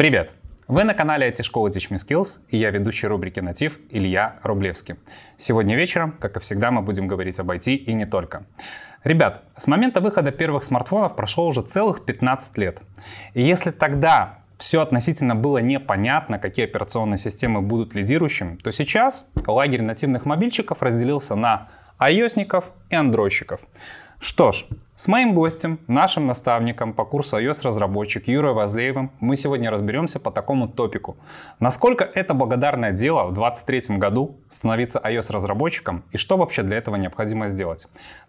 Привет! Вы на канале IT-школы Teach Me Skills, и я ведущий рубрики «Натив» Илья Рублевский. Сегодня вечером, как и всегда, мы будем говорить об IT и не только. Ребят, с момента выхода первых смартфонов прошло уже целых 15 лет. И если тогда все относительно было непонятно, какие операционные системы будут лидирующими, то сейчас лагерь нативных мобильчиков разделился на iOS-ников и андроидщиков. Что ж, с моим гостем, нашим наставником по курсу iOS-разработчик Юрой Возлеевым мы сегодня разберемся по такому топику. Насколько это благодарное дело в 2023 году становиться iOS-разработчиком и что вообще для этого необходимо сделать.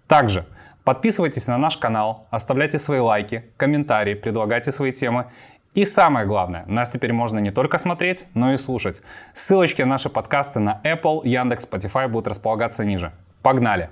Также подписывайтесь на наш канал, оставляйте свои лайки, комментарии, предлагайте свои темы. И самое главное, нас теперь можно не только смотреть, но и слушать. Ссылочки на наши подкасты на Apple, Яндекс, Spotify будут располагаться ниже. Погнали!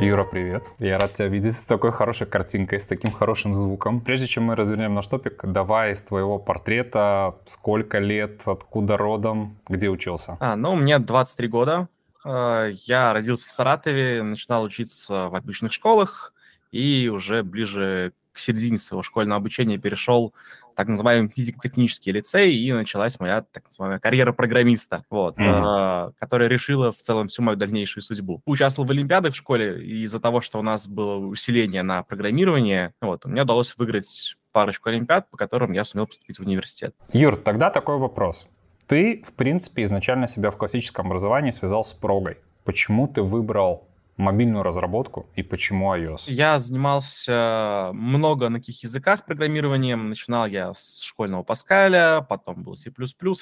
Юра, привет. Я рад тебя видеть с такой хорошей картинкой, с таким хорошим звуком. Прежде чем мы развернем наш топик, давай из твоего портрета, сколько лет, откуда родом, где учился? Мне 23 года. Я родился в Саратове, начинал учиться в обычных школах и уже ближе к середине своего школьного обучения перешел так называемый физико-технический лицей, и началась моя так называемая карьера программиста, которая решила в целом всю мою дальнейшую судьбу. Участвовал в олимпиадах в школе, и из-за того, что у нас было усиление на программирование, мне удалось выиграть парочку олимпиад, по которым я сумел поступить в университет. Юр, тогда такой вопрос. Ты, в принципе, изначально себя в классическом образовании связал с прогой. Почему ты выбрал мобильную разработку и почему iOS? Я занимался много на каких языках программированием. Начинал я с школьного Паскаля, потом был C++ и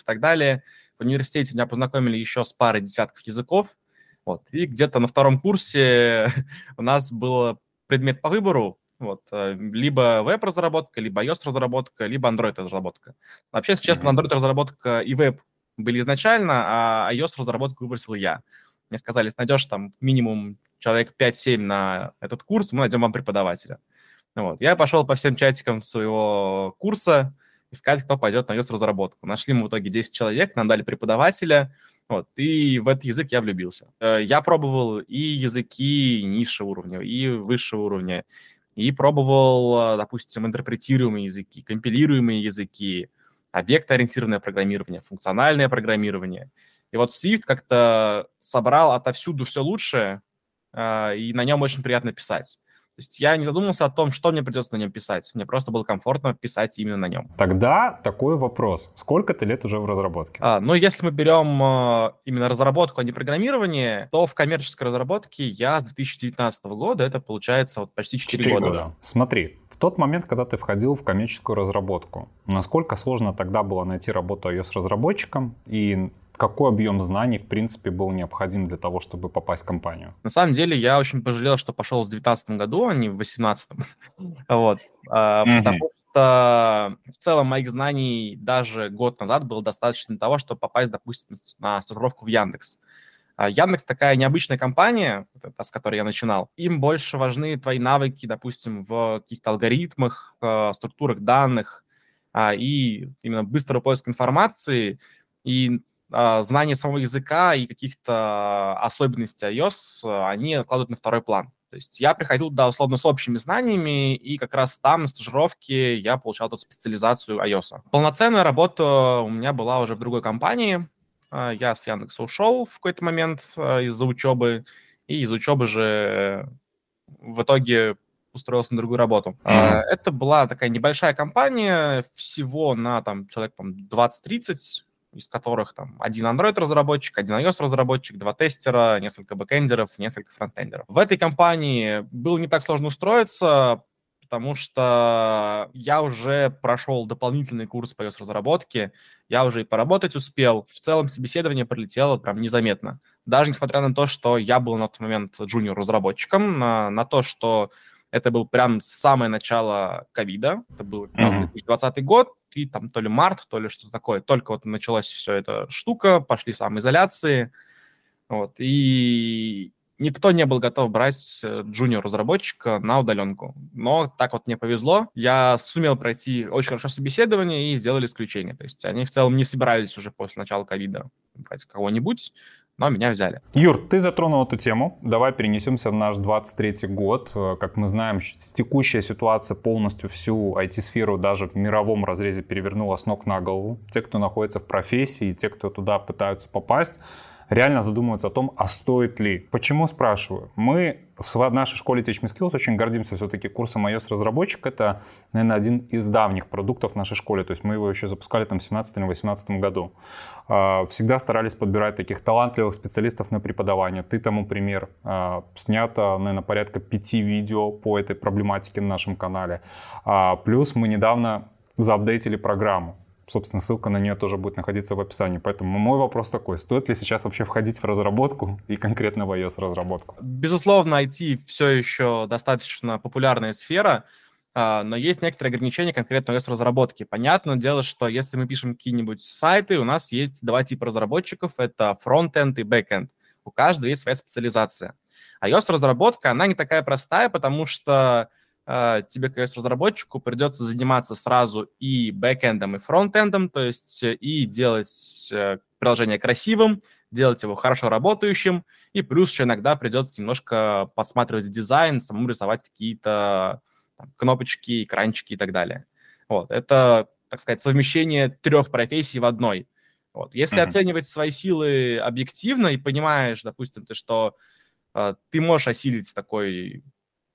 так далее. В университете меня познакомили еще с парой десятков языков. И где-то на втором курсе у нас был предмет по выбору. Либо веб-разработка, либо iOS-разработка, либо Android-разработка. Вообще, если честно, Android-разработка и веб были изначально, а iOS-разработку выбросил я. Мне сказали, если найдешь там минимум человек 5-7 на этот курс, мы найдем вам преподавателя. Я пошел по всем чатикам своего курса искать, кто пойдет на iOS-разработку. Нашли мы в итоге 10 человек, нам дали преподавателя, и в этот язык я влюбился. Я пробовал и языки низшего уровня, и высшего уровня, и пробовал, допустим, интерпретируемые языки, компилируемые языки, объектоориентированное программирование, функциональное программирование. И Swift как-то собрал отовсюду все лучшее, и на нем очень приятно писать. То есть я не задумывался о том, что мне придется на нем писать. Мне просто было комфортно писать именно на нем. Тогда такой вопрос. Сколько ты лет уже в разработке? Если мы берем именно разработку, а не программирование, то в коммерческой разработке я с 2019 года, это получается почти 4 года. Смотри, в тот момент, когда ты входил в коммерческую разработку, насколько сложно тогда было найти работу iOS-разработчиком и какой объем знаний, в принципе, был необходим для того, чтобы попасть в компанию? На самом деле, я очень пожалел, что пошел в 19 году, а не в 18-м. Потому что в целом моих знаний даже год назад было достаточно для того, чтобы попасть, допустим, на стажировку в Яндекс. Яндекс такая необычная компания, с которой я начинал. Им больше важны твои навыки, допустим, в каких-то алгоритмах, структурах данных и именно быстрый поиск информации. И знание самого языка и каких-то особенностей iOS, они откладывают на второй план. То есть я приходил туда, условно, с общими знаниями, и как раз там, на стажировке, я получал тут специализацию iOS. Полноценная работа у меня была уже в другой компании. Я с Яндекса ушел в какой-то момент из-за учебы, и из-за учебы же в итоге устроился на другую работу. Это была такая небольшая компания, всего на человек 20-30, из которых один Android-разработчик, один iOS-разработчик, 2 тестера, несколько бэкэндеров, несколько фронтендеров. В этой компании было не так сложно устроиться, потому что я уже прошел дополнительный курс по iOS-разработке, я уже и поработать успел. В целом собеседование пролетело прям незаметно. Даже несмотря на то, что я был на тот момент джуниор-разработчиком, на то, что это был прям самое начало ковида, это был 2020 год, и то ли март, то ли что-то такое. Только началась вся эта штука, пошли самоизоляции, и никто не был готов брать джуниор-разработчика на удаленку. Но так мне повезло, я сумел пройти очень хорошо собеседование и сделали исключение. То есть они в целом не собирались уже после начала ковида брать кого-нибудь, но меня взяли. Юр, ты затронул эту тему. Давай перенесемся в наш 23-й год. Как мы знаем, текущая ситуация полностью всю IT-сферу даже в мировом разрезе перевернула с ног на голову. Те, кто находится в профессии, те, кто туда пытаются попасть, реально задумываются о том, а стоит ли. Почему спрашиваю? Мы в нашей школе Teach Me Skills очень гордимся все-таки курсом iOS-разработчик. Это, наверное, один из давних продуктов в нашей школе. То есть мы его еще запускали там в 2017-2018 году. Всегда старались подбирать таких талантливых специалистов на преподавание. Ты тому пример. Снято, наверное, порядка 5 видео по этой проблематике на нашем канале. Плюс мы недавно заапдейтили программу. Собственно, ссылка на нее тоже будет находиться в описании. Поэтому мой вопрос такой, стоит ли сейчас вообще входить в разработку и конкретно в iOS-разработку? Безусловно, IT все еще достаточно популярная сфера, но есть некоторые ограничения конкретно iOS-разработки. Понятное дело, что если мы пишем какие-нибудь сайты, у нас есть 2 типа разработчиков, это фронт-энд и бэк-энд. У каждого есть своя специализация. iOS-разработка, она не такая простая, потому что тебе, как разработчику, придется заниматься сразу и бэкэндом, и фронтендом, то есть и делать приложение красивым, делать его хорошо работающим, и плюс еще иногда придется немножко подсматривать дизайн, самому рисовать какие-то там кнопочки, экранчики и так далее. Вот. Это, так сказать, совмещение 3 профессий в одной. Вот. Если оценивать свои силы объективно и понимаешь, допустим, ты, что ты можешь осилить такой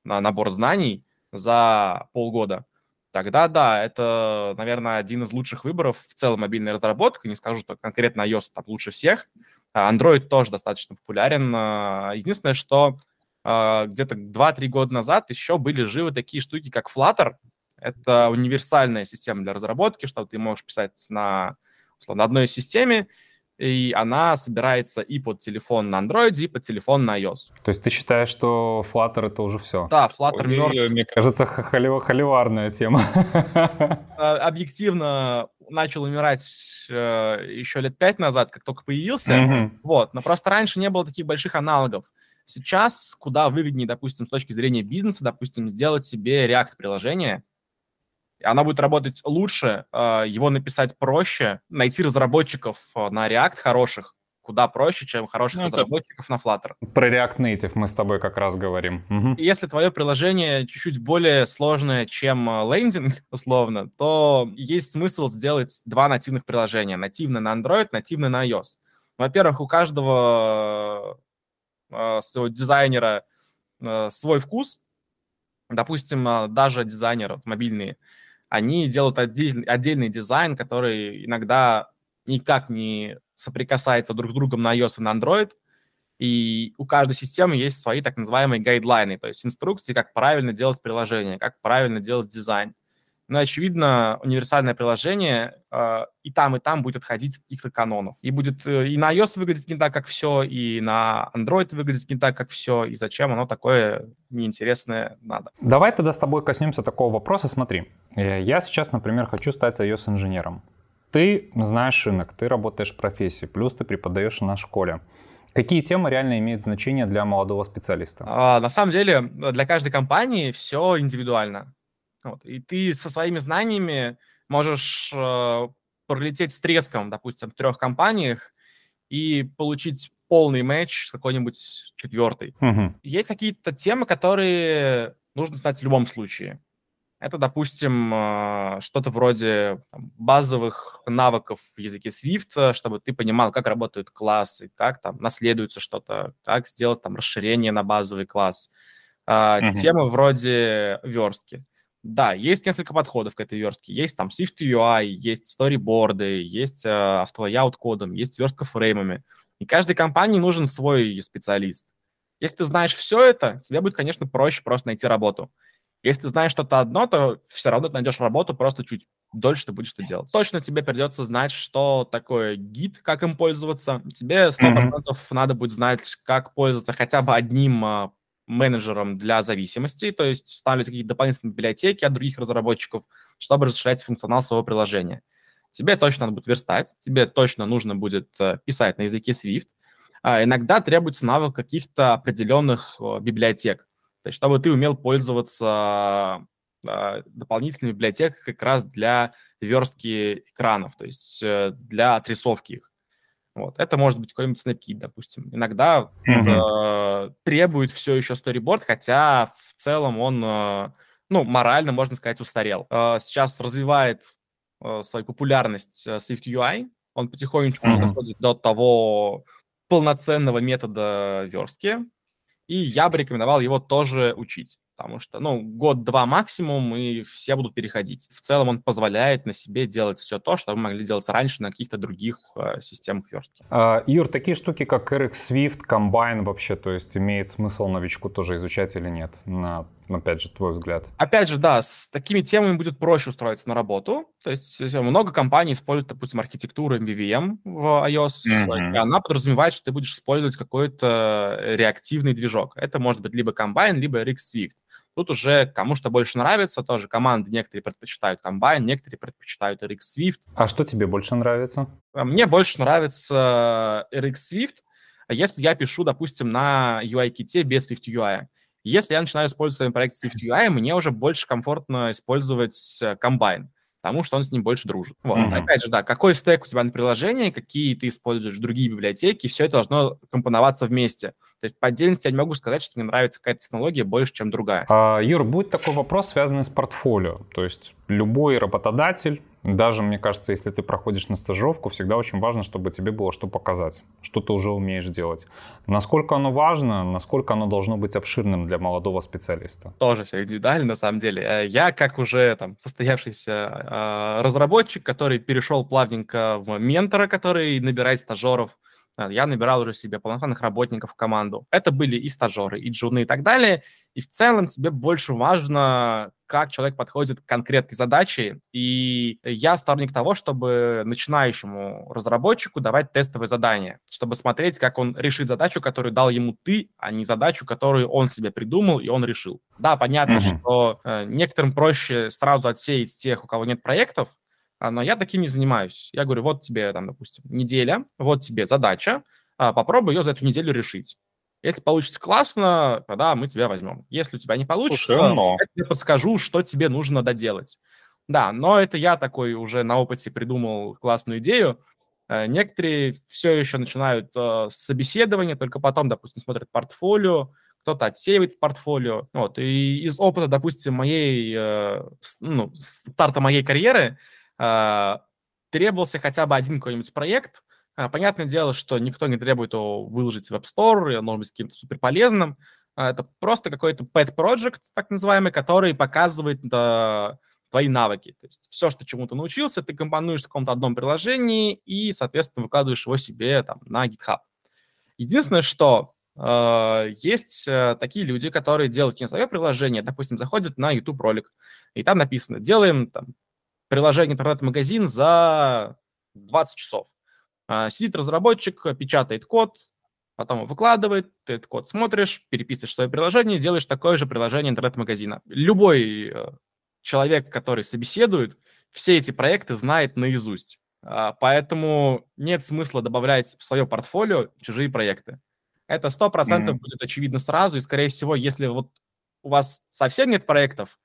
набор знаний за полгода, тогда да, это, наверное, один из лучших выборов в целом мобильной разработки. Не скажу, что конкретно iOS там лучше всех. Android тоже достаточно популярен. Единственное, что где-то 2-3 года назад еще были живы такие штуки, как Flutter. Это универсальная система для разработки, что ты можешь писать на, условно, одной системе, и она собирается и под телефон на Android, и под телефон на iOS. То есть ты считаешь, что Flutter — это уже все? Да, Flutter мертв. Мне кажется, холиварная тема. Объективно начал умирать еще лет 5 назад, как только появился. Вот. Но просто раньше не было таких больших аналогов. Сейчас куда выгоднее, допустим, с точки зрения бизнеса, допустим, сделать себе React-приложение. Она будет работать лучше, его написать проще, найти разработчиков на React хороших куда проще, чем хороших разработчиков на Flutter. Про React Native мы с тобой как раз говорим. Если твое приложение чуть-чуть более сложное, чем лендинг, условно, то есть смысл сделать 2 нативных приложения. Нативное на Android, нативное на iOS. Во-первых, у каждого своего дизайнера свой вкус. Допустим, даже дизайнеры мобильные, они делают отдельный дизайн, который иногда никак не соприкасается друг с другом на iOS и на Android. И у каждой системы есть свои так называемые гайдлайны, то есть инструкции, как правильно делать приложение, как правильно делать дизайн. Но, очевидно, универсальное приложение и там будет отходить от каких-то канонов. И будет и на iOS выглядит не так, как все, и на Android выглядит не так, как все, и зачем оно такое неинтересное надо. Давай тогда с тобой коснемся такого вопроса. Смотри, я сейчас, например, хочу стать iOS-инженером. Ты знаешь рынок, ты работаешь в профессии, плюс ты преподаешь на школе. Какие темы реально имеют значение для молодого специалиста? На самом деле, для каждой компании все индивидуально. Вот. И ты со своими знаниями можешь пролететь с треском, допустим, в 3 компаниях и получить полный матч с какой-нибудь 4-й. Есть какие-то темы, которые нужно знать в любом случае. Это, допустим, что-то вроде базовых навыков в языке Swift, чтобы ты понимал, как работают классы, как там наследуется что-то, как сделать там расширение на базовый класс. Темы вроде верстки. Да, есть несколько подходов к этой верстке. Есть там SwiftUI, есть сториборды, есть автолайаут кодом, есть верстка фреймами. И каждой компании нужен свой специалист. Если ты знаешь все это, тебе будет, конечно, проще просто найти работу. Если ты знаешь что-то одно, то все равно ты найдешь работу, просто чуть дольше ты будешь это делать. Точно тебе придется знать, что такое Git, как им пользоваться. Тебе 100% надо будет знать, как пользоваться хотя бы одним менеджером для зависимости, то есть ставить какие-то дополнительные библиотеки от других разработчиков, чтобы расширять функционал своего приложения. Тебе точно надо будет верстать, тебе точно нужно будет писать на языке Swift. Иногда требуется навык каких-то определенных библиотек, то есть чтобы ты умел пользоваться дополнительными библиотеками как раз для верстки экранов, то есть для отрисовки их. Вот. Это может быть какой-нибудь SnapKit, допустим. Иногда требует все еще сториборд, хотя в целом он, морально, можно сказать, устарел. Сейчас развивает свою популярность SwiftUI. Он потихонечку уже доходит до того полноценного метода верстки. И я бы рекомендовал его тоже учить. Потому что, год-два максимум, и все будут переходить. В целом он позволяет на себе делать все то, что мы могли делать раньше на каких-то других системах верстки. Юр, такие штуки, как RxSwift, Combine вообще, то есть имеет смысл новичку тоже изучать или нет? Опять же, твой взгляд. Опять же, да, с такими темами будет проще устроиться на работу. То есть много компаний используют, допустим, архитектуру MVVM в iOS, и она подразумевает, что ты будешь использовать какой-то реактивный движок. Это может быть либо Combine, либо RxSwift. Тут уже кому что больше нравится, тоже команды некоторые предпочитают Combine, некоторые предпочитают RxSwift. А что тебе больше нравится? Мне больше нравится RxSwift, если я пишу, допустим, на UIKit без SwiftUI. Если я начинаю использовать в своем проекте SwiftUI, мне уже больше комфортно использовать Combine, потому что он с ним больше дружит. Вот. Опять же, да, какой стек у тебя на приложении, какие ты используешь другие библиотеки, все это должно компоноваться вместе. То есть по отдельности я не могу сказать, что мне нравится какая-то технология больше, чем другая. Юр, будет такой вопрос, связанный с портфолио. То есть любой работодатель, даже, мне кажется, если ты проходишь на стажировку, всегда очень важно, чтобы тебе было что показать, что ты уже умеешь делать. Насколько оно важно, насколько оно должно быть обширным для молодого специалиста? Тоже все индивидуально, на самом деле. Я, как уже состоявшийся разработчик, который перешел плавненько в ментора, который набирает стажеров, я набирал уже себе полноценных работников в команду. Это были и стажеры, и джуны, и так далее. И в целом тебе больше важно, как человек подходит к конкретной задаче. И я сторонник того, чтобы начинающему разработчику давать тестовые задания, чтобы смотреть, как он решит задачу, которую дал ему ты, а не задачу, которую он себе придумал и он решил. Да, понятно, что некоторым проще сразу отсеять тех, у кого нет проектов, но я таким не занимаюсь. Я говорю, вот тебе, допустим, неделя, вот тебе задача, попробуй ее за эту неделю решить. Если получится классно, тогда мы тебя возьмем. Если у тебя не получится, я тебе подскажу, что тебе нужно доделать. Да, но это я такой уже на опыте придумал классную идею. Некоторые все еще начинают с собеседования, только потом, допустим, смотрят портфолио, кто-то отсеивает портфолио. Вот. И из опыта, допустим, старта моей карьеры требовался хотя бы один какой-нибудь проект. Понятное дело, что никто не требует его выложить в App Store, он может быть каким-то суперполезным. Это просто какой-то pet project, так называемый, который показывает твои навыки. То есть все, что чему-то научился, ты компонуешь в каком-то одном приложении и, соответственно, выкладываешь его себе на GitHub. Единственное, что есть такие люди, которые делают не свое приложение, допустим, заходят на YouTube-ролик, и там написано «Делаем приложение интернет-магазин за 20 часов». Сидит разработчик, печатает код, потом его выкладывает, ты этот код смотришь, переписываешь свое приложение, делаешь такое же приложение интернет-магазина. Любой человек, который собеседует, все эти проекты знает наизусть. Поэтому нет смысла добавлять в свое портфолио чужие проекты. Это 100% будет очевидно сразу, и, скорее всего, если у вас совсем нет проектов,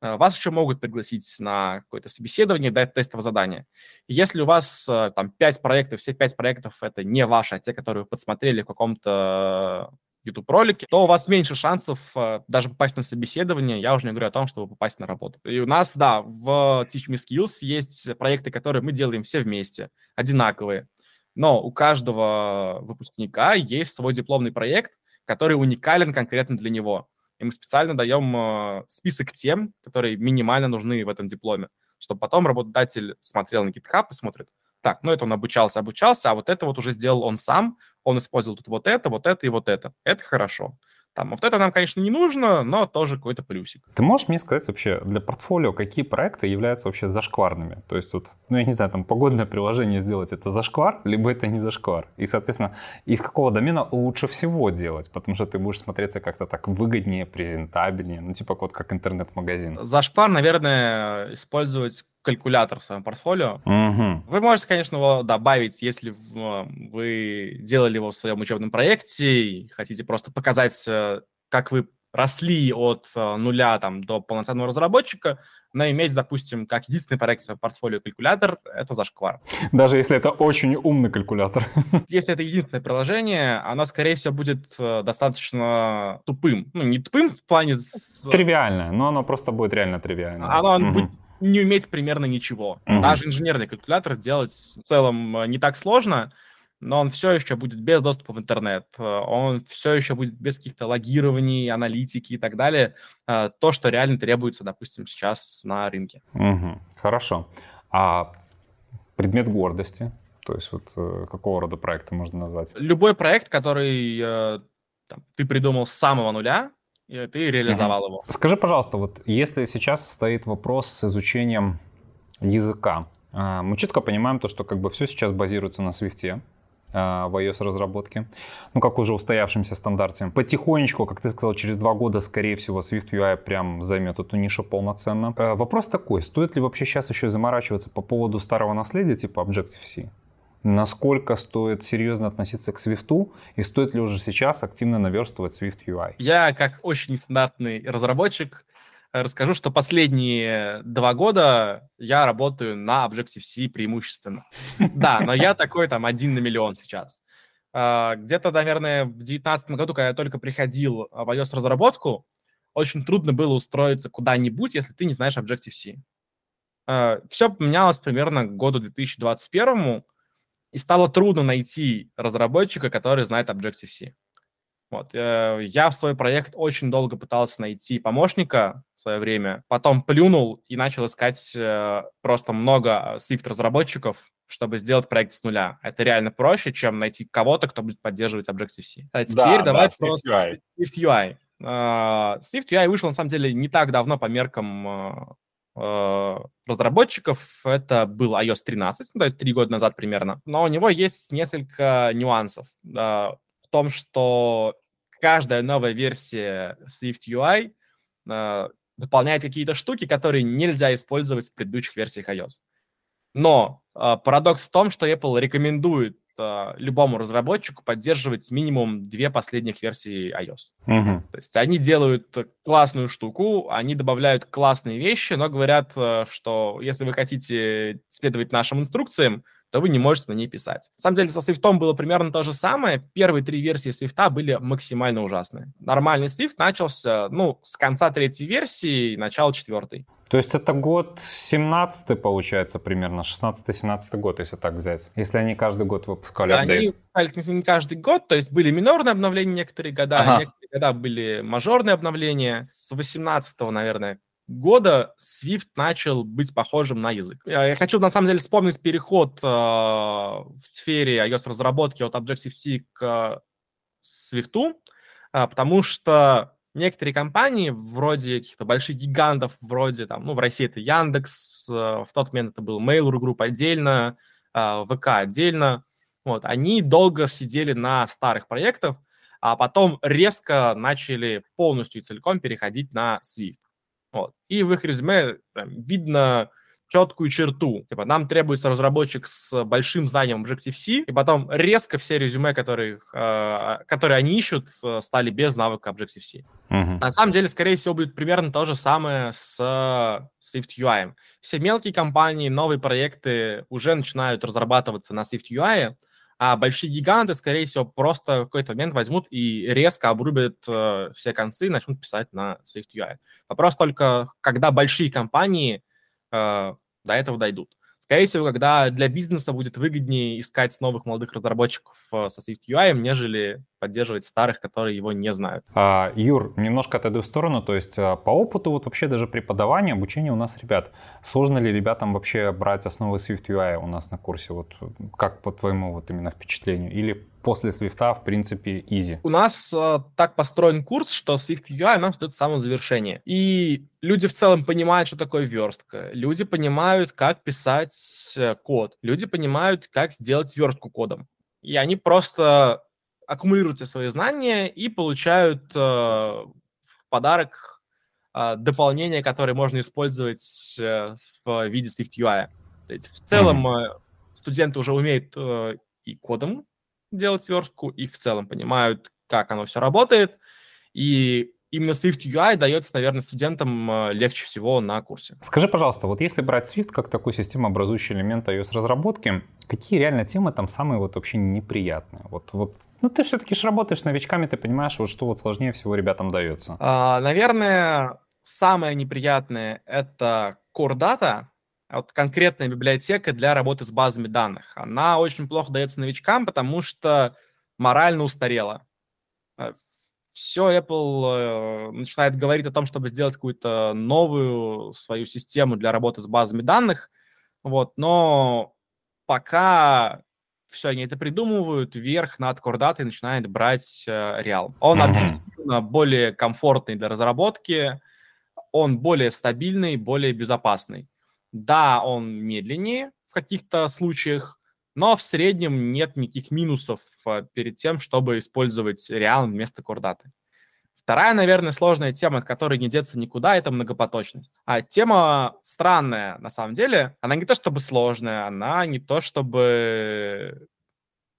вас еще могут пригласить на какое-то собеседование, дать тестовое задание. Если у вас 5 проектов, все 5 проектов – это не ваши, а те, которые вы подсмотрели в каком-то YouTube-ролике, то у вас меньше шансов даже попасть на собеседование. Я уже не говорю о том, чтобы попасть на работу. И у нас, да, в Teach Me Skills есть проекты, которые мы делаем все вместе, одинаковые. Но у каждого выпускника есть свой дипломный проект, который уникален конкретно для него. И мы специально даем список тем, которые минимально нужны в этом дипломе, чтобы потом работодатель смотрел на GitHub и смотрит, так, это он обучался, а вот это уже сделал он сам, он использовал тут вот это и вот это. Это хорошо. Вот это нам, конечно, не нужно, но тоже какой-то плюсик. Ты можешь мне сказать вообще для портфолио, какие проекты являются вообще зашкварными? То есть я не знаю, погодное приложение сделать — это зашквар, либо это не зашквар? И, соответственно, из какого домена лучше всего делать? Потому что ты будешь смотреться как-то так выгоднее, презентабельнее, как интернет-магазин. Зашквар, наверное, использовать калькулятор в своем портфолио. Вы можете, конечно, его добавить, если вы делали его в своем учебном проекте и хотите просто показать, как вы росли от нуля там, до полноценного разработчика, но иметь, допустим, как единственный проект в своем портфолио калькулятор – это зашквар. Даже если это очень умный калькулятор. Если это единственное приложение, оно, скорее всего, будет достаточно тупым. Ну, не тупым в плане… Тривиальное, но оно просто будет реально тривиальное. Оно будет не уметь примерно ничего. Даже инженерный калькулятор сделать в целом не так сложно, но он все еще будет без доступа в интернет, он все еще будет без каких-то логирований, аналитики и так далее. То, что реально требуется, допустим, сейчас на рынке. Угу, хорошо. А предмет гордости? То есть вот какого рода проекта можно назвать? Любой проект, который там, ты придумал с самого нуля, и ты реализовал его. Скажи, пожалуйста, вот если сейчас стоит вопрос с изучением языка, мы четко понимаем то, что как бы все сейчас базируется на Swift, в iOS-разработке, ну, как уже устоявшимся стандарте. Потихонечку, как ты сказал, через 2 года, скорее всего, SwiftUI прям займет эту нишу полноценно. Вопрос такой, стоит ли вообще сейчас еще заморачиваться по поводу старого наследия, типа Objective-C? Насколько стоит серьезно относиться к Swift, и стоит ли уже сейчас активно наверстывать SwiftUI? Я, как очень нестандартный разработчик, расскажу, что последние 2 года я работаю на Objective-C преимущественно. Да, но я такой там 1 на миллион сейчас. Где-то, наверное, в 2019 году, когда я только приходил в iOS-разработку, очень трудно было устроиться куда-нибудь, если ты не знаешь Objective-C. Все поменялось примерно к году 2021, и стало трудно найти разработчика, который знает Objective-C. Вот. Я в свой проект очень долго пытался найти помощника в свое время, потом плюнул и начал искать просто много Swift-разработчиков, чтобы сделать проект с нуля. Это реально проще, чем найти кого-то, кто будет поддерживать Objective-C. А теперь давай просто SwiftUI. SwiftUI вышел, на самом деле, не так давно по меркам разработчиков. Это был iOS 13, ну, то есть 3 года назад примерно. Но у него есть несколько нюансов. В том, что каждая новая версия SwiftUI дополняет какие-то штуки, которые нельзя использовать в предыдущих версиях iOS. Но парадокс в том, что Apple рекомендует любому разработчику поддерживать минимум 2 последних версии iOS. То есть они делают классную штуку, они добавляют классные вещи, но говорят, что если вы хотите следовать нашим инструкциям, то вы не можете на ней писать. На самом деле, со Swift было примерно то же самое. Первые 3 версии Swift были максимально ужасные. Нормальный Swift начался, ну, с конца 3-й версии, начала 4-й. То есть это год 17-й, получается, примерно, 16-17 год, если так взять. Если они каждый год выпускали апдейт. Они не каждый год, то есть были минорные обновления некоторые года, некоторые года были мажорные обновления. С 18-го, наверное, года Swift начал быть похожим на язык. Я хочу, на самом деле, вспомнить переход в сфере iOS-разработки от Objective-C к Swift, потому что некоторые компании, вроде каких-то больших гигантов, вроде, там, ну, в России это Яндекс, в тот момент это был Mail.ru Group отдельно, ВК отдельно, вот, они долго сидели на старых проектах, а потом резко начали полностью и целиком переходить на Swift. Вот. И в их резюме прям видно четкую черту. Типа, нам требуется разработчик с большим знанием Objective-C, и потом резко все резюме, которые они ищут, стали без навыка Objective-C. На самом деле, скорее всего, будет примерно то же самое с SwiftUI. Все мелкие компании, новые проекты уже начинают разрабатываться на SwiftUI, а большие гиганты, скорее всего, просто в какой-то момент возьмут и резко обрубят все концы и начнут писать на SwiftUI. Вопрос только, когда большие компании до этого дойдут. Скорее всего, когда для бизнеса будет выгоднее искать новых молодых разработчиков со SwiftUI, нежели поддерживать старых, которые его не знают. Юр, немножко отойду в сторону. То есть по опыту вот вообще даже преподавания, обучения у нас ребят. Сложно ли ребятам вообще брать основы SwiftUI у нас на курсе? Вот как по твоему вот именно впечатлению? Или после Swift, в принципе, easy? У нас так построен курс, что SwiftUI нам стоит в самом завершении. И люди в целом понимают, что такое верстка. Люди понимают, как писать код. Люди понимают, как сделать верстку кодом. И они просто аккумулируют все свои знания и получают в подарок дополнение, которое можно использовать в виде SwiftUI. То есть в целом студенты уже умеют и кодом делать верстку, и в целом понимают, как оно все работает, и именно SwiftUI дается, наверное, студентам легче всего на курсе. Скажи, пожалуйста, вот если брать Swift как такой системообразующий элемент iOS-разработки, какие реально темы там самые вот вообще неприятные? Ну, ты все-таки же работаешь с новичками, ты понимаешь, вот что вот сложнее всего ребятам дается. Наверное, самое неприятное — это Core Data, вот конкретная библиотека для работы с базами данных. Она очень плохо дается новичкам, потому что морально устарела. Все, Apple начинает говорить о том, чтобы сделать какую-то новую свою систему для работы с базами данных, вот, но пока... Все, они это придумывают, верх над Core Data начинает брать Realm. Он объективно более комфортный для разработки, он более стабильный, более безопасный. Да, он медленнее в каких-то случаях, но в среднем нет никаких минусов перед тем, чтобы использовать Realm вместо Core Data. Вторая, наверное, сложная тема, от которой не деться никуда, это многопоточность. А тема странная, на самом деле. Она не то чтобы сложная, она не то чтобы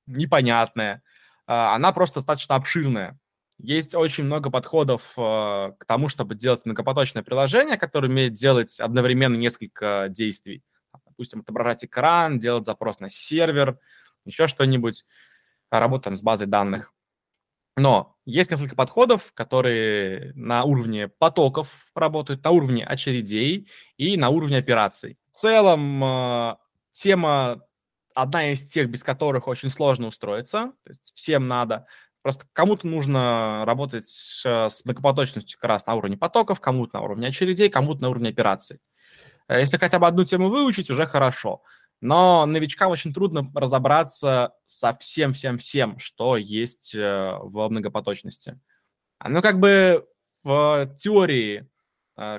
непонятная. Она просто достаточно обширная. Есть очень много подходов к тому, чтобы делать многопоточное приложение, которое умеет делать одновременно несколько действий. Допустим, отображать экран, делать запрос на сервер, еще что-нибудь, работать с базой данных. Но есть несколько подходов, которые на уровне потоков работают, на уровне очередей и на уровне операций. В целом, тема одна из тех, без которых очень сложно устроиться. То есть всем надо. Просто кому-то нужно работать с многопоточностью как раз на уровне потоков, кому-то на уровне очередей, кому-то на уровне операций. Если хотя бы одну тему выучить, уже хорошо. Но новичкам очень трудно разобраться со всем, что есть в многопоточности. Оно как бы в теории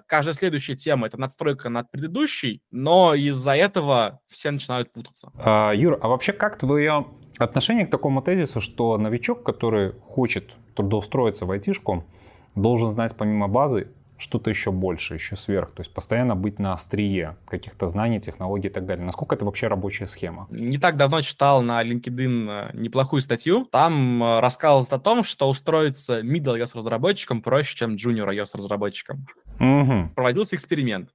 каждая следующая тема – это надстройка над предыдущей, но из-за этого все начинают путаться. Юр, а вообще как твое отношение к такому тезису, что новичок, который хочет трудоустроиться в айтишку, должен знать помимо базы что-то еще больше, еще сверх, то есть постоянно быть на острие каких-то знаний, технологий и так далее. Насколько это вообще рабочая схема? Не так давно читал на LinkedIn неплохую статью. Там рассказывалось о том, что устроиться middle iOS разработчиком проще, чем junior iOS разработчиком. Угу. Проводился эксперимент.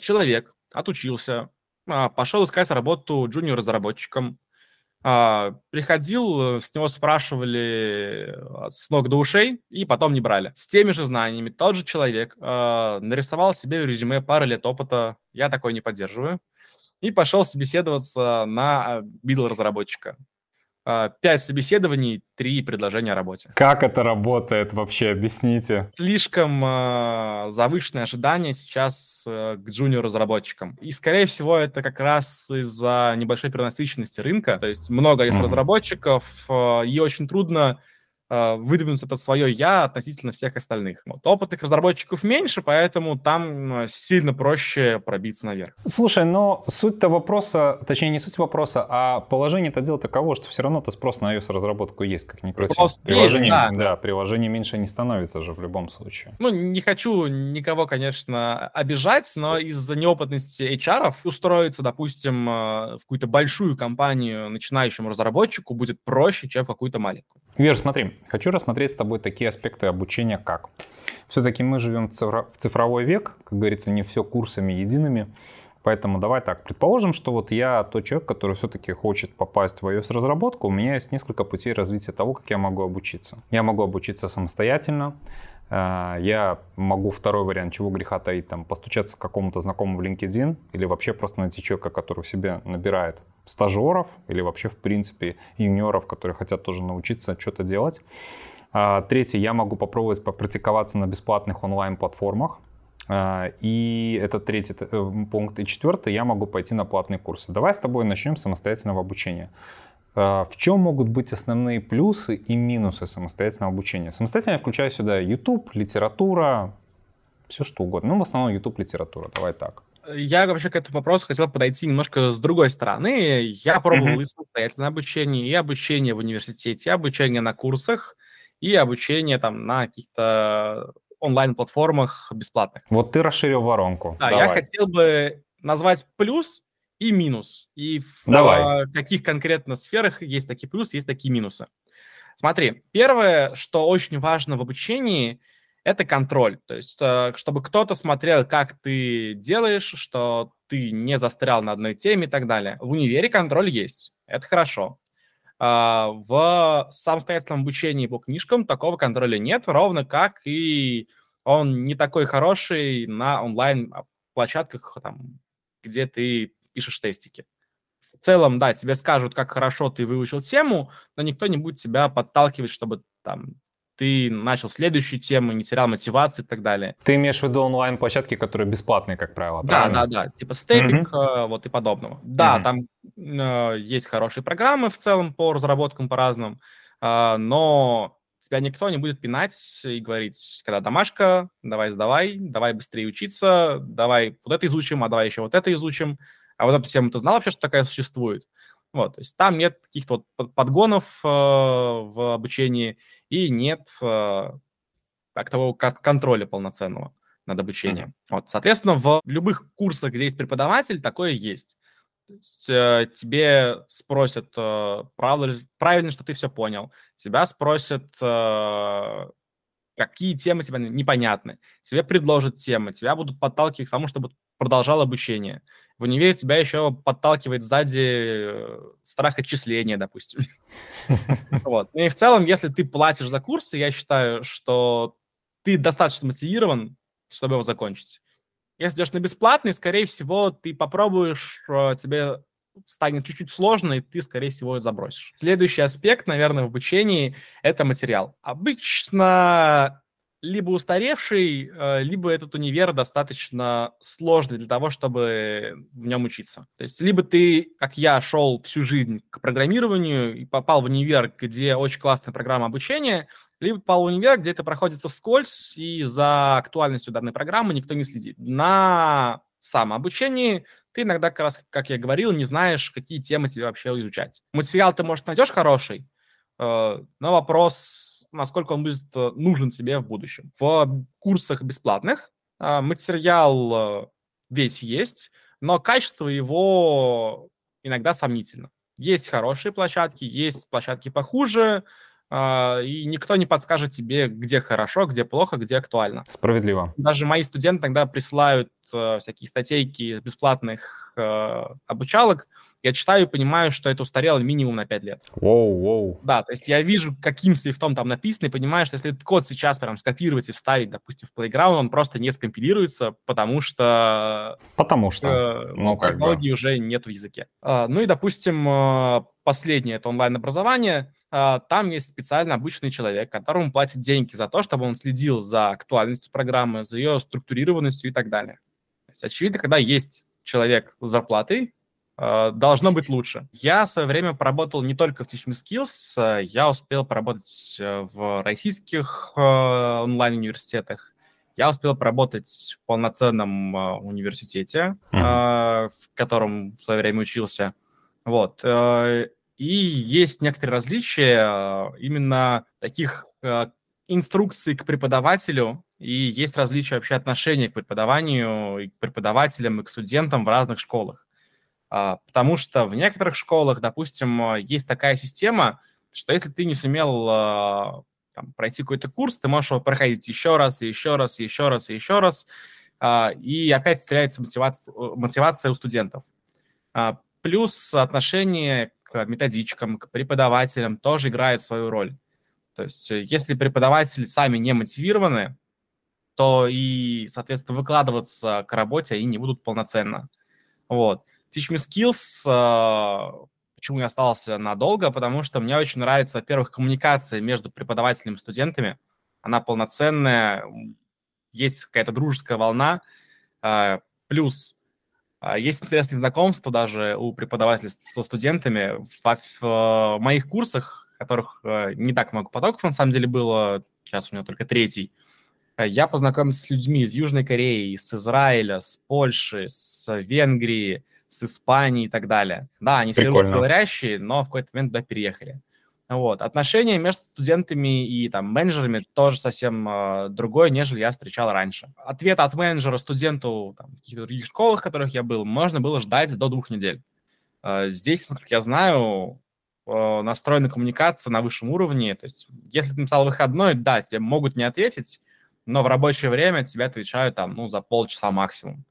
Человек отучился, пошел искать работу junior разработчиком, приходил, с него спрашивали с ног до ушей и потом не брали. С теми же знаниями тот же человек нарисовал себе в резюме пару лет опыта, я такой не поддерживаю, и пошел собеседоваться на middle-разработчика. 5 собеседований, 3 предложения о работе. Как это работает вообще? Объясните. Слишком завышенные ожидания сейчас к джуниор-разработчикам. И, скорее всего, это как раз из-за небольшой перенасыщенности рынка. То есть много есть разработчиков, и очень трудно выдвинуть это свое «я» относительно всех остальных. Вот. Опытных разработчиков меньше, поэтому там сильно проще пробиться наверх. Слушай, но суть-то вопроса, точнее не суть вопроса, а положение-то дело таково, что все равно-то спрос на iOS-разработку есть, как ни крути. Приложение меньше не становится же в любом случае. Ну, не хочу никого, конечно, обижать, но из-за неопытности HR-ов устроиться, допустим, в какую-то большую компанию начинающему разработчику будет проще, чем в какую-то маленькую. Вер, смотри, хочу рассмотреть с тобой такие аспекты обучения, как. Все-таки мы живем в цифровой век, как говорится, не все курсами едиными. Поэтому давай так, предположим, что вот я тот человек, который все-таки хочет попасть в iOS-разработку. У меня есть несколько путей развития того, как я могу обучиться. Я могу обучиться самостоятельно. Я могу второй вариант, чего греха таить, там, постучаться к какому-то знакомому в LinkedIn или вообще просто найти человека, который себе набирает стажеров или вообще, в принципе, юниоров, которые хотят тоже научиться что-то делать. Третье, я могу попробовать попрактиковаться на бесплатных онлайн-платформах. И это третий пункт. И четвертый, я могу пойти на платные курсы. Давай с тобой начнем с самостоятельного обучения. В чем могут быть основные плюсы и минусы самостоятельного обучения? Самостоятельно я включаю сюда YouTube, литература, все что угодно. Ну, в основном YouTube, литература, давай так. Я вообще к этому вопросу хотел подойти немножко с другой стороны. Я пробовал и самостоятельное обучение, и обучение в университете, и обучение на курсах, и обучение там на каких-то онлайн-платформах бесплатных. Вот ты расширил воронку. Да, давай. Я хотел бы назвать плюс и минус. И в каких конкретно сферах есть такие плюсы, есть такие минусы. Смотри, первое, что очень важно в обучении, это контроль. То есть, чтобы кто-то смотрел, как ты делаешь, что ты не застрял на одной теме и так далее. В универе контроль есть, это хорошо. В самостоятельном обучении по книжкам такого контроля нет, ровно как и он не такой хороший на онлайн-площадках, там, где ты пишешь тестики. В целом, да, тебе скажут, как хорошо ты выучил тему, но никто не будет тебя подталкивать, чтобы там ты начал следующую тему, не терял мотивации и так далее. Ты имеешь в виду онлайн-площадки, которые бесплатные, как правило, да, правильно? Да, да, типа Степик, вот и подобного. Да, там есть хорошие программы в целом по разработкам по разным, но тебя никто не будет пинать и говорить, когда домашка, давай сдавай, давай быстрее учиться, давай вот это изучим, а давай еще вот это изучим. А вот эту тему ты знал вообще, что такая существует? Вот, то есть там нет каких-то вот подгонов в обучении и нет того контроля полноценного над обучением. Вот, соответственно, в любых курсах, где есть преподаватель, такое есть. То есть тебе спросят, правильно, что ты все понял. Тебя спросят, какие темы тебе непонятны. Тебе предложат темы, тебя будут подталкивать к тому, чтобы продолжал обучение. В универе тебя еще подталкивает сзади страх отчисления, допустим. Вот. И в целом, если ты платишь за курсы, я считаю, что ты достаточно мотивирован, чтобы его закончить. Если идешь на бесплатный, скорее всего, ты попробуешь, тебе станет чуть-чуть сложно, и ты, скорее всего, забросишь. Следующий аспект, наверное, в обучении – это материал. Обычно либо устаревший, либо этот универ достаточно сложный для того, чтобы в нем учиться. То есть либо ты, как я, шел всю жизнь к программированию и попал в универ, где очень классная программа обучения, либо попал в универ, где это проходится вскользь, и за актуальностью данной программы никто не следит. На самообучении ты иногда, как раз, как я говорил, не знаешь, какие темы тебе вообще изучать. Материал ты, может, найдешь хороший, но вопрос, насколько он будет нужен тебе в будущем. В курсах бесплатных материал весь есть, но качество его иногда сомнительно. Есть хорошие площадки, есть площадки похуже, и никто не подскажет тебе, где хорошо, где плохо, где актуально. Справедливо. Даже мои студенты иногда присылают всякие статейки из бесплатных обучалок. Я читаю и понимаю, что это устарело минимум на 5 лет. Воу. Да, то есть я вижу, каким сейфтом там написано, и понимаю, что если этот код сейчас прям скопировать и вставить, допустим, в Playground, он просто не скомпилируется, потому что технологии уже нет в языке. Ну и, допустим, последнее, это онлайн-образование. Там есть специально обычный человек, которому платят деньги за то, чтобы он следил за актуальностью программы, за ее структурированностью и так далее. То есть, очевидно, когда есть человек с зарплатой, должно быть лучше. Я в свое время поработал не только в Teach Me Skills, я успел поработать в российских онлайн-университетах, я успел поработать в полноценном университете, в котором в свое время учился. Вот. И есть некоторые различия именно таких инструкций к преподавателю, и есть различия вообще отношения к преподаванию, и к преподавателям, и к студентам в разных школах. Потому что в некоторых школах, допустим, есть такая система, что если ты не сумел там пройти какой-то курс, ты можешь его проходить еще раз, и опять теряется мотивация у студентов. Плюс отношение к методичкам, к преподавателям тоже играет свою роль. То есть если преподаватели сами не мотивированы, то и, соответственно, выкладываться к работе они не будут полноценно. Вот. Teach Me Skills, почему я остался надолго, потому что мне очень нравится, во-первых, коммуникация между преподавателем и студентами. Она полноценная, есть какая-то дружеская волна, плюс есть интересные знакомства даже у преподавателей со студентами. В моих курсах, которых не так много потоков, на самом деле, было, сейчас у меня только 3, я познакомился с людьми из Южной Кореи, из Израиля, с Польши, с Венгрии, с Испанией и так далее. Да, они все русскоговорящие, но в какой-то момент туда переехали. Вот. Отношения между студентами и там менеджерами тоже совсем другое, нежели я встречал раньше. Ответа от менеджера студенту там, в каких-то других школах, в которых я был, можно было ждать до 2 недель. Здесь, насколько я знаю, настроена коммуникация на высшем уровне. То есть если ты написал выходной, да, тебе могут не ответить, но в рабочее время от тебя отвечают там, ну, за полчаса максимум.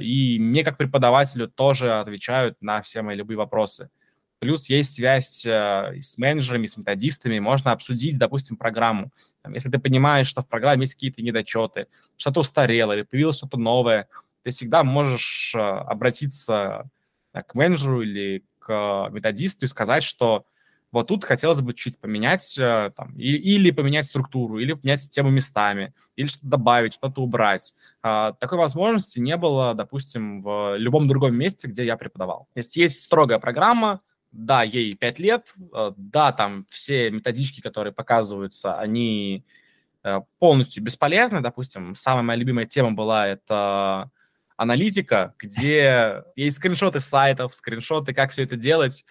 И мне как преподавателю тоже отвечают на все мои любые вопросы. Плюс есть связь с менеджерами, с методистами, можно обсудить, допустим, программу. Если ты понимаешь, что в программе есть какие-то недочеты, что-то устарело или появилось что-то новое, ты всегда можешь обратиться к менеджеру или к методисту и сказать, что вот тут хотелось бы чуть поменять, там, или поменять структуру, или поменять тему местами, или что-то добавить, что-то убрать. Такой возможности не было, допустим, в любом другом месте, где я преподавал. То есть есть строгая программа, да, ей 5 лет, да, там все методички, которые показываются, они полностью бесполезны. Допустим, самая моя любимая тема была это аналитика, где есть скриншоты сайтов, скриншоты, как все это делать.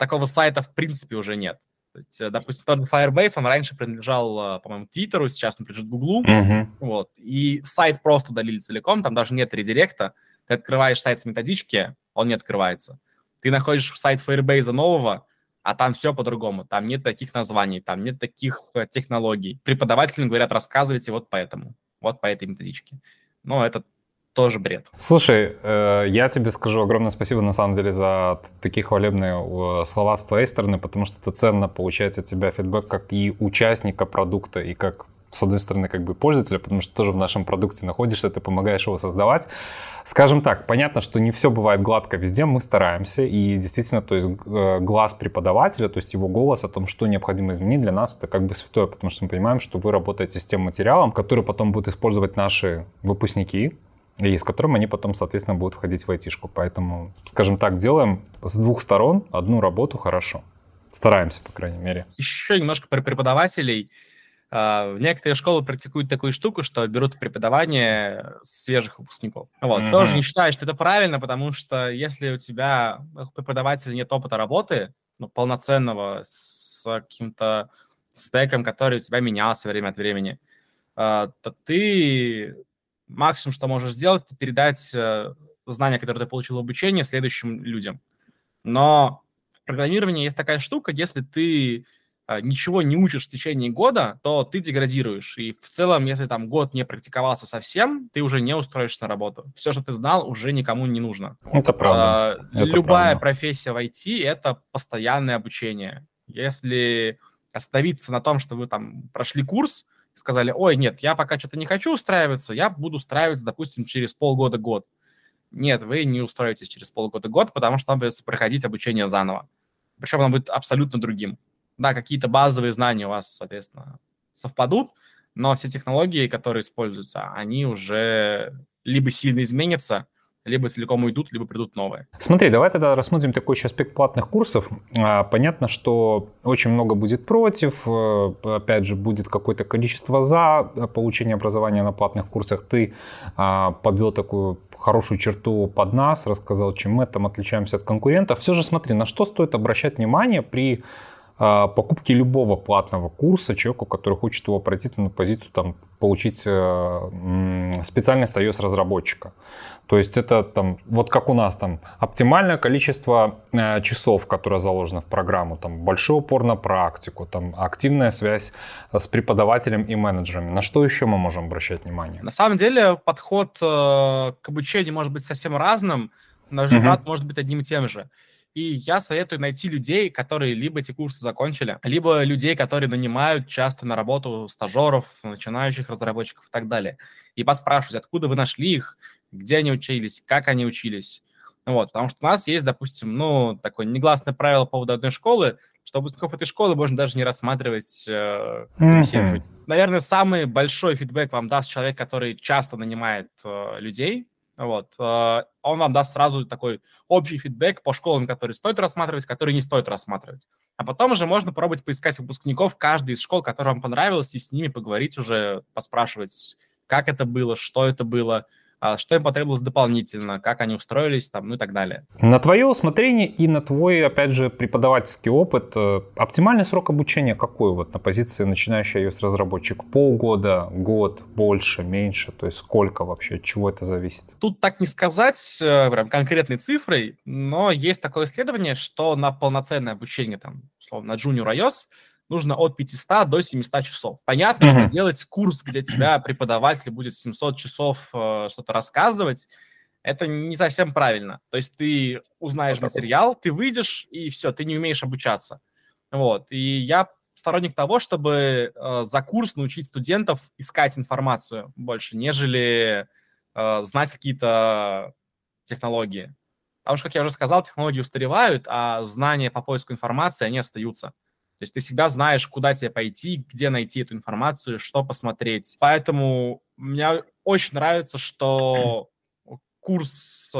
Такого сайта в принципе уже нет. То есть, допустим, тот Firebase, он раньше принадлежал, по-моему, Твиттеру, сейчас он принадлежит Гуглу. Mm-hmm. Вот. И сайт просто удалили целиком, там даже нет редиректа. Ты открываешь сайт с методички, он не открывается. Ты находишь сайт Firebase нового, а там все по-другому. Там нет таких названий, там нет таких технологий. Преподавателям говорят, рассказывайте вот поэтому, вот по этой методичке. Но это тоже бред. Слушай, я тебе скажу огромное спасибо, на самом деле, за такие хвалебные слова с твоей стороны, потому что это ценно получать от тебя фидбэк как и участника продукта, и как, с одной стороны, как бы пользователя, потому что тоже в нашем продукте находишься, ты помогаешь его создавать. Скажем так, понятно, что не все бывает гладко везде, мы стараемся, и действительно, то есть глаз преподавателя, то есть его голос о том, что необходимо изменить, для нас это как бы святое, потому что мы понимаем, что вы работаете с тем материалом, который потом будут использовать наши выпускники, и с которым они потом, соответственно, будут входить в айтишку. Поэтому, скажем так, делаем с двух сторон одну работу хорошо. Стараемся, по крайней мере. Еще немножко про преподавателей. Некоторые школы практикуют такую штуку, что берут в преподавание свежих выпускников. Вот. Mm-hmm. Тоже не считаю, что это правильно, потому что если у тебя, у преподавателя, нет опыта работы, ну, полноценного, с каким-то стеком, который у тебя менялся время от времени, то ты... Максимум, что можешь сделать, это передать знания, которые ты получил в обучении, следующим людям. Но в программировании есть такая штука, если ты ничего не учишь в течение года, то ты деградируешь. И в целом, если там год не практиковался совсем, ты уже не устроишься на работу. Все, что ты знал, уже никому не нужно. Это правда. Любая профессия в IT – это постоянное обучение. Если остановиться на том, что вы там прошли курс, сказали, ой, нет, я пока что-то не хочу устраиваться, я буду устраиваться, допустим, через полгода-год. Нет, вы не устроитесь через полгода-год, потому что вам придется проходить обучение заново. Причем оно будет абсолютно другим. Да, какие-то базовые знания у вас, соответственно, совпадут, но все технологии, которые используются, они уже либо сильно изменятся, либо целиком уйдут, либо придут новые. Смотри, давай тогда рассмотрим такой еще аспект платных курсов. Понятно, что очень много будет против, опять же, будет какое-то количество за получение образования на платных курсах. Ты подвел такую хорошую черту под нас, рассказал, чем мы там отличаемся от конкурентов. Все же смотри, на что стоит обращать внимание при покупки любого платного курса человеку, который хочет его пройти на позицию, там, получить специальность iOS-разработчика. То есть это там, вот как у нас, там, оптимальное количество часов, которое заложено в программу, там, большой упор на практику, там, активная связь с преподавателем и менеджерами. На что еще мы можем обращать внимание? На самом деле подход к обучению может быть совсем разным, но результат может быть одним и тем же. И я советую найти людей, которые либо эти курсы закончили, либо людей, которые нанимают часто на работу стажеров, начинающих разработчиков и так далее. И поспрашивать, откуда вы нашли их, где они учились, как они учились. Вот, потому что у нас есть, допустим, ну, такое негласное правило по поводу одной школы, что выпускников этой школы можно даже не рассматривать, собеседовать. Наверное, самый большой фидбэк вам даст человек, который часто нанимает людей. Вот. Он вам даст сразу такой общий фидбэк по школам, которые стоит рассматривать, которые не стоит рассматривать. А потом уже можно пробовать поискать выпускников каждой из школ, которая вам понравилась, и с ними поговорить уже, поспрашивать, как это было, что им потребовалось дополнительно, как они устроились, там, ну и так далее. На твое усмотрение и на твой, опять же, преподавательский опыт, оптимальный срок обучения какой вот на позиции начинающий iOS-разработчик? Полгода, год, больше, меньше? То есть сколько вообще, от чего это зависит? Тут так не сказать прям конкретной цифрой, но есть такое исследование, что на полноценное обучение, там, условно, на Junior iOS нужно от 500 до 700 часов. Понятно, что делать курс, где тебя преподаватель будет 700 часов что-то рассказывать, это не совсем правильно. То есть ты узнаешь материал, ты выйдешь, и все, ты не умеешь обучаться. Вот. И я сторонник того, чтобы за курс научить студентов искать информацию больше, нежели знать какие-то технологии. Потому что, как я уже сказал, технологии устаревают, а знания по поиску информации, они остаются. То есть ты всегда знаешь, куда тебе пойти, где найти эту информацию, что посмотреть. Поэтому мне очень нравится, что курс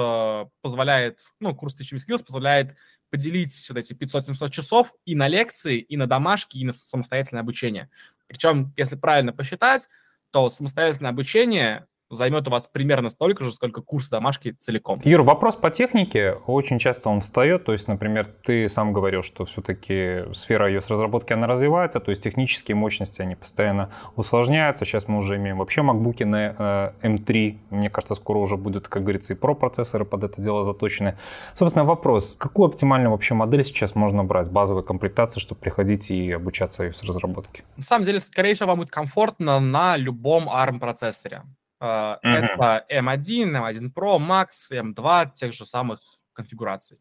позволяет, ну, курс Teach Me Skills позволяет поделить вот эти 500-700 часов и на лекции, и на домашки, и на самостоятельное обучение. Причем, если правильно посчитать, то самостоятельное обучение займет у вас примерно столько же, сколько курс домашки целиком. Юр, вопрос по технике, очень часто он встает, то есть, например, ты сам говорил, что все-таки сфера iOS-разработки, она развивается, то есть технические мощности, они постоянно усложняются, сейчас мы уже имеем вообще MacBook'и на M3, мне кажется, скоро уже будут, как говорится, и Pro-процессоры под это дело заточены. Собственно, вопрос, какую оптимальную вообще модель сейчас можно брать, базовой комплектации, чтобы приходить и обучаться iOS-разработке? На самом деле, скорее всего, вам будет комфортно на любом ARM-процессоре. Это M1, M1 Pro, Max, M2, тех же самых конфигураций.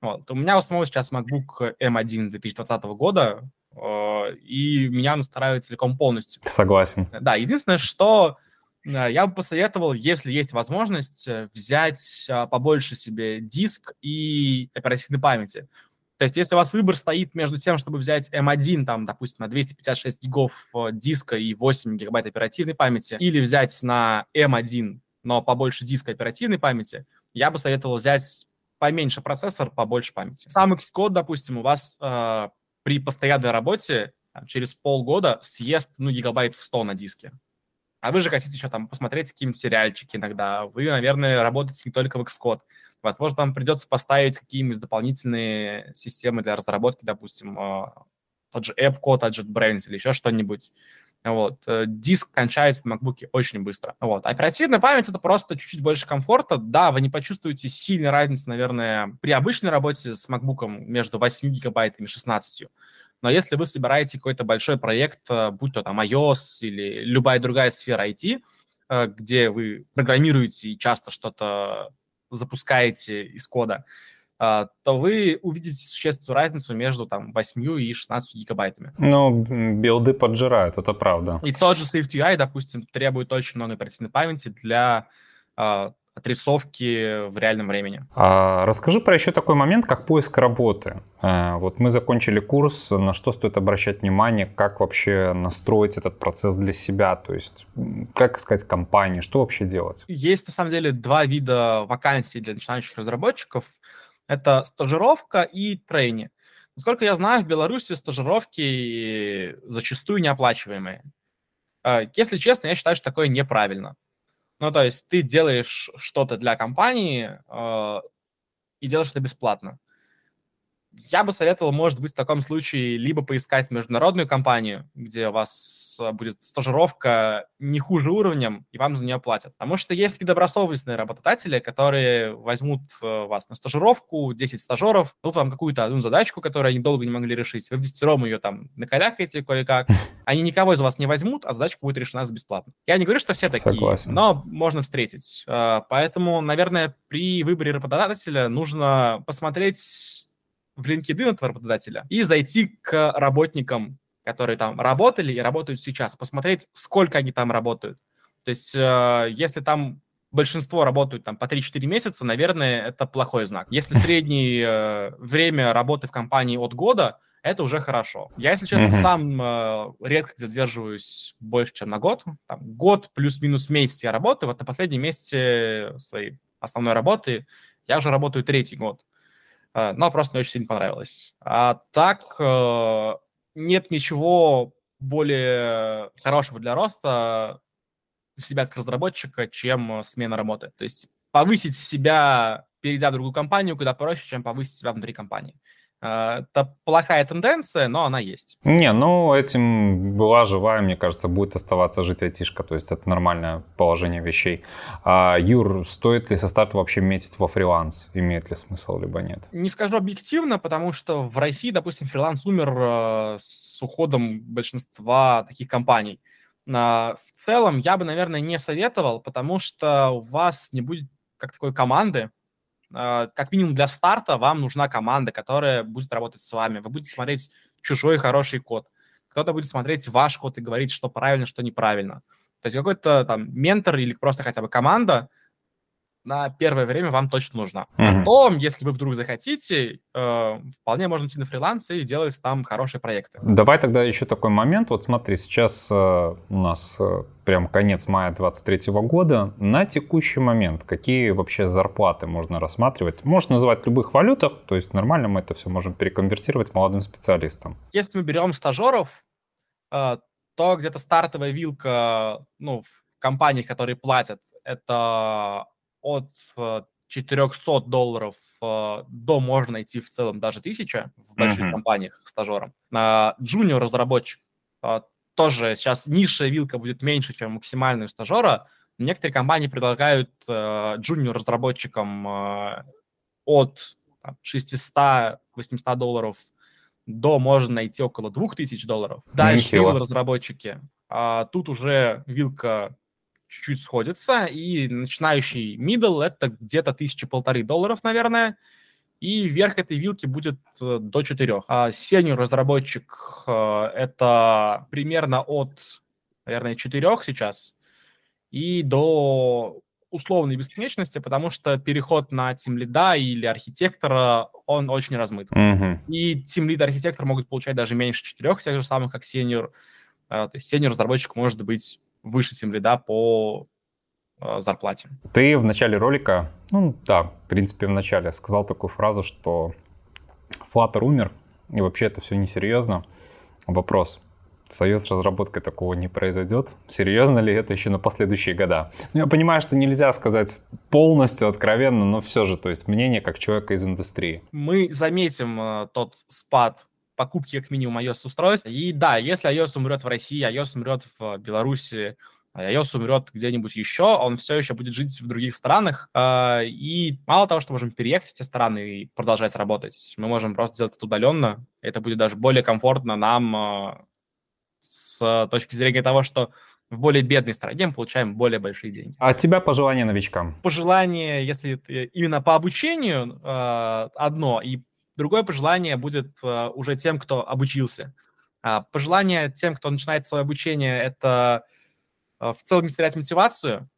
Вот. У меня в основном сейчас MacBook M1 2020 года, и меня он устраивает целиком полностью. Согласен. Да, единственное, что я бы посоветовал, если есть возможность, взять побольше себе диск и оперативной памяти. То есть если у вас выбор стоит между тем, чтобы взять M1, там, допустим, на 256 гигов диска и 8 гигабайт оперативной памяти, или взять на M1, но побольше диска оперативной памяти, я бы советовал взять поменьше процессор, побольше памяти. Сам Xcode, допустим, у вас при постоянной работе там, через полгода съест гигабайт 100 на диске. А вы же хотите еще там посмотреть какие-нибудь сериальчики иногда. Вы, наверное, работаете не только в Xcode. Возможно, вам придется поставить какие-нибудь дополнительные системы для разработки, допустим, тот же AppCode, тот же JetBrains или еще что-нибудь. Вот. Диск кончается в MacBook'е очень быстро. Вот. Оперативная память — это просто чуть-чуть больше комфорта. Да, вы не почувствуете сильной разницы, наверное, при обычной работе с MacBook'ом между 8 гигабайтами и 16. Но если вы собираете какой-то большой проект, будь то там iOS или любая другая сфера IT, где вы программируете и часто что-то запускаете из кода, то вы увидите существенную разницу между там, 8 и 16 гигабайтами. Ну, билды поджирают, это правда. И тот же SwiftUI, допустим, требует очень много оперативной памяти для отрисовки в реальном времени. А расскажи про еще такой момент, как поиск работы. Вот мы закончили курс, на что стоит обращать внимание, как вообще настроить этот процесс для себя, то есть как искать компании, что вообще делать? Есть на самом деле два вида вакансий для начинающих разработчиков. Это стажировка и трейни. Насколько я знаю, в Беларуси стажировки зачастую неоплачиваемые. Если честно, я считаю, что такое неправильно. Ну, то есть ты делаешь что-то для компании и делаешь это бесплатно. Я бы советовал, может быть, в таком случае либо поискать международную компанию, где у вас будет стажировка не хуже уровнем, и вам за нее платят. Потому что есть и добросовестные работодатели, которые возьмут вас на стажировку, 10 стажеров, дадут вам какую-то одну задачку, которую они долго не могли решить, вы в десятером ее там накалякаете кое-как, они никого из вас не возьмут, а задачка будет решена бесплатно. Я не говорю, что все такие, согласен, но можно встретить. Поэтому, наверное, при выборе работодателя нужно посмотреть в LinkedIn от работодателя и зайти к работникам, которые там работали и работают сейчас, посмотреть, сколько они там работают. То есть если там большинство работают там по 3-4 месяца, наверное, это плохой знак. Если среднее время работы в компании от года, это уже хорошо. Я, если честно, сам редко задерживаюсь больше, чем на год. Там, год плюс-минус месяц я работаю. Вот на последнем месяце своей основной работы я уже работаю третий год. Но просто мне очень сильно понравилось. А так нет ничего более хорошего для роста себя как разработчика, чем смена работы. То есть повысить себя, перейдя в другую компанию, куда проще, чем повысить себя внутри компании. Это плохая тенденция, но она есть. Не, ну этим была живая, мне кажется, будет оставаться жить айтишка, то есть это нормальное положение вещей. Юр, стоит ли со старта вообще метить во фриланс? Имеет ли смысл, либо нет? Не скажу объективно, потому что в России, допустим, фриланс умер с уходом большинства таких компаний. В целом я бы, наверное, не советовал, потому что у вас не будет как такой команды. Как минимум для старта вам нужна команда, которая будет работать с вами. Вы будете смотреть чужой хороший код. Кто-то будет смотреть ваш код и говорить, что правильно, что неправильно. То есть какой-то там ментор или просто хотя бы команда на первое время вам точно нужна. Mm-hmm. Потом, если вы вдруг захотите, вполне можно идти на фриланс и делать там хорошие проекты. Давай тогда еще такой момент. Вот смотри, сейчас у нас... прям конец мая 2023 года, на текущий момент какие вообще зарплаты можно рассматривать? Можешь называть в любых валютах, то есть нормально мы это все можем переконвертировать молодым специалистам. Если мы берем стажеров, то где-то стартовая вилка, ну, в компаниях, которые платят, это от $400 до, можно идти в целом даже 1000 в больших компаниях стажером. Джуниор-разработчик тоже сейчас низшая вилка будет меньше, чем максимальная у стажера. Некоторые компании предлагают джуниор-разработчикам от $600-800 до можно найти около $2000. Дальше разработчики. Тут уже вилка чуть-чуть сходится. И начинающий middle – это где-то $1500, наверное. И вверх этой вилки будет до 4. А сеньор-разработчик – это примерно от, наверное, 4 сейчас и до условной бесконечности, потому что переход на тимлида или архитектора, он очень размыт. Mm-hmm. И тимлид и архитектор могут получать даже меньше 4, тех же самых, как сеньор. То есть сеньор-разработчик может быть выше тимлида по... зарплате. Ты в начале ролика, ну да, в принципе в начале, сказал такую фразу, что Flutter умер, и вообще это все несерьезно. Вопрос, союз с разработкой такого не произойдет? Серьезно ли это еще на последующие года? Ну, я понимаю, что нельзя сказать полностью откровенно, но все же, то есть мнение как человека из индустрии. Мы заметим тот спад покупки как минимум iOS-устройств. И да, если iOS умрет в России, iOS умрет в Беларуси, iOS умрет где-нибудь еще, он все еще будет жить в других странах. И мало того, что можем переехать в те страны и продолжать работать, мы можем просто делать это удаленно. Это будет даже более комфортно нам с точки зрения того, что в более бедной стране мы получаем более большие деньги. А от тебя пожелания новичкам? Пожелание, если именно по обучению, одно. И другое пожелание будет уже тем, кто обучился. Пожелание тем, кто начинает свое обучение, это... в целом не терять мотивацию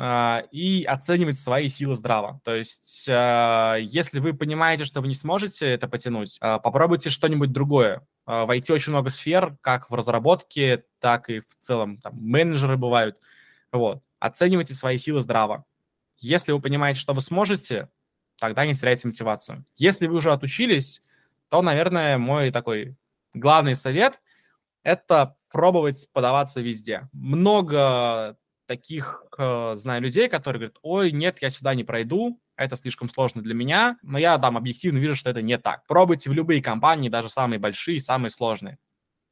и оценивать свои силы здраво. То есть, если вы понимаете, что вы не сможете это потянуть, попробуйте что-нибудь другое. В IT очень много сфер, как в разработке, так и в целом там, менеджеры бывают. Вот. Оценивайте свои силы здраво. Если вы понимаете, что вы сможете, тогда не теряйте мотивацию. Если вы уже отучились, то, наверное, мой такой главный совет – это пробовать подаваться везде. Много таких, знаю, людей, которые говорят, ой, нет, я сюда не пройду, это слишком сложно для меня, но я там объективно вижу, что это не так. Пробуйте в любые компании, даже самые большие, самые сложные.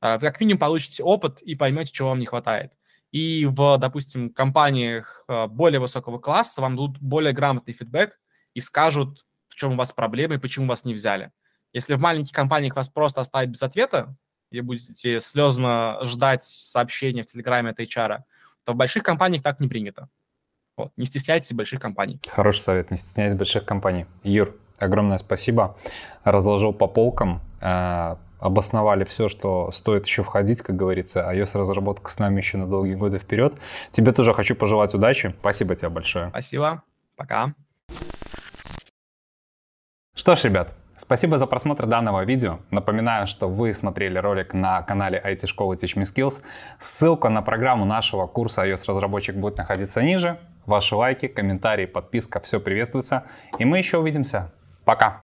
Вы как минимум получите опыт и поймете, чего вам не хватает. И в, допустим, компаниях более высокого класса вам дадут более грамотный фидбэк и скажут, в чем у вас проблемы и почему вас не взяли. Если в маленьких компаниях вас просто оставят без ответа, и будете слезно ждать сообщения в Телеграме от HR, то в больших компаниях так не принято. Вот. Не стесняйтесь больших компаний. Хороший совет, не стесняйтесь больших компаний. Юр, огромное спасибо. Разложил по полкам, обосновали все, что стоит еще входить, как говорится. iOS-разработка с нами еще на долгие годы вперед. Тебе тоже хочу пожелать удачи. Спасибо тебе большое. Спасибо. Пока. Что ж, ребят, спасибо за просмотр данного видео. Напоминаю, что вы смотрели ролик на канале IT-школы Teach Me Skills. Ссылка на программу нашего курса iOS-разработчик будет находиться ниже. Ваши лайки, комментарии, подписка, все приветствуется. И мы еще увидимся. Пока!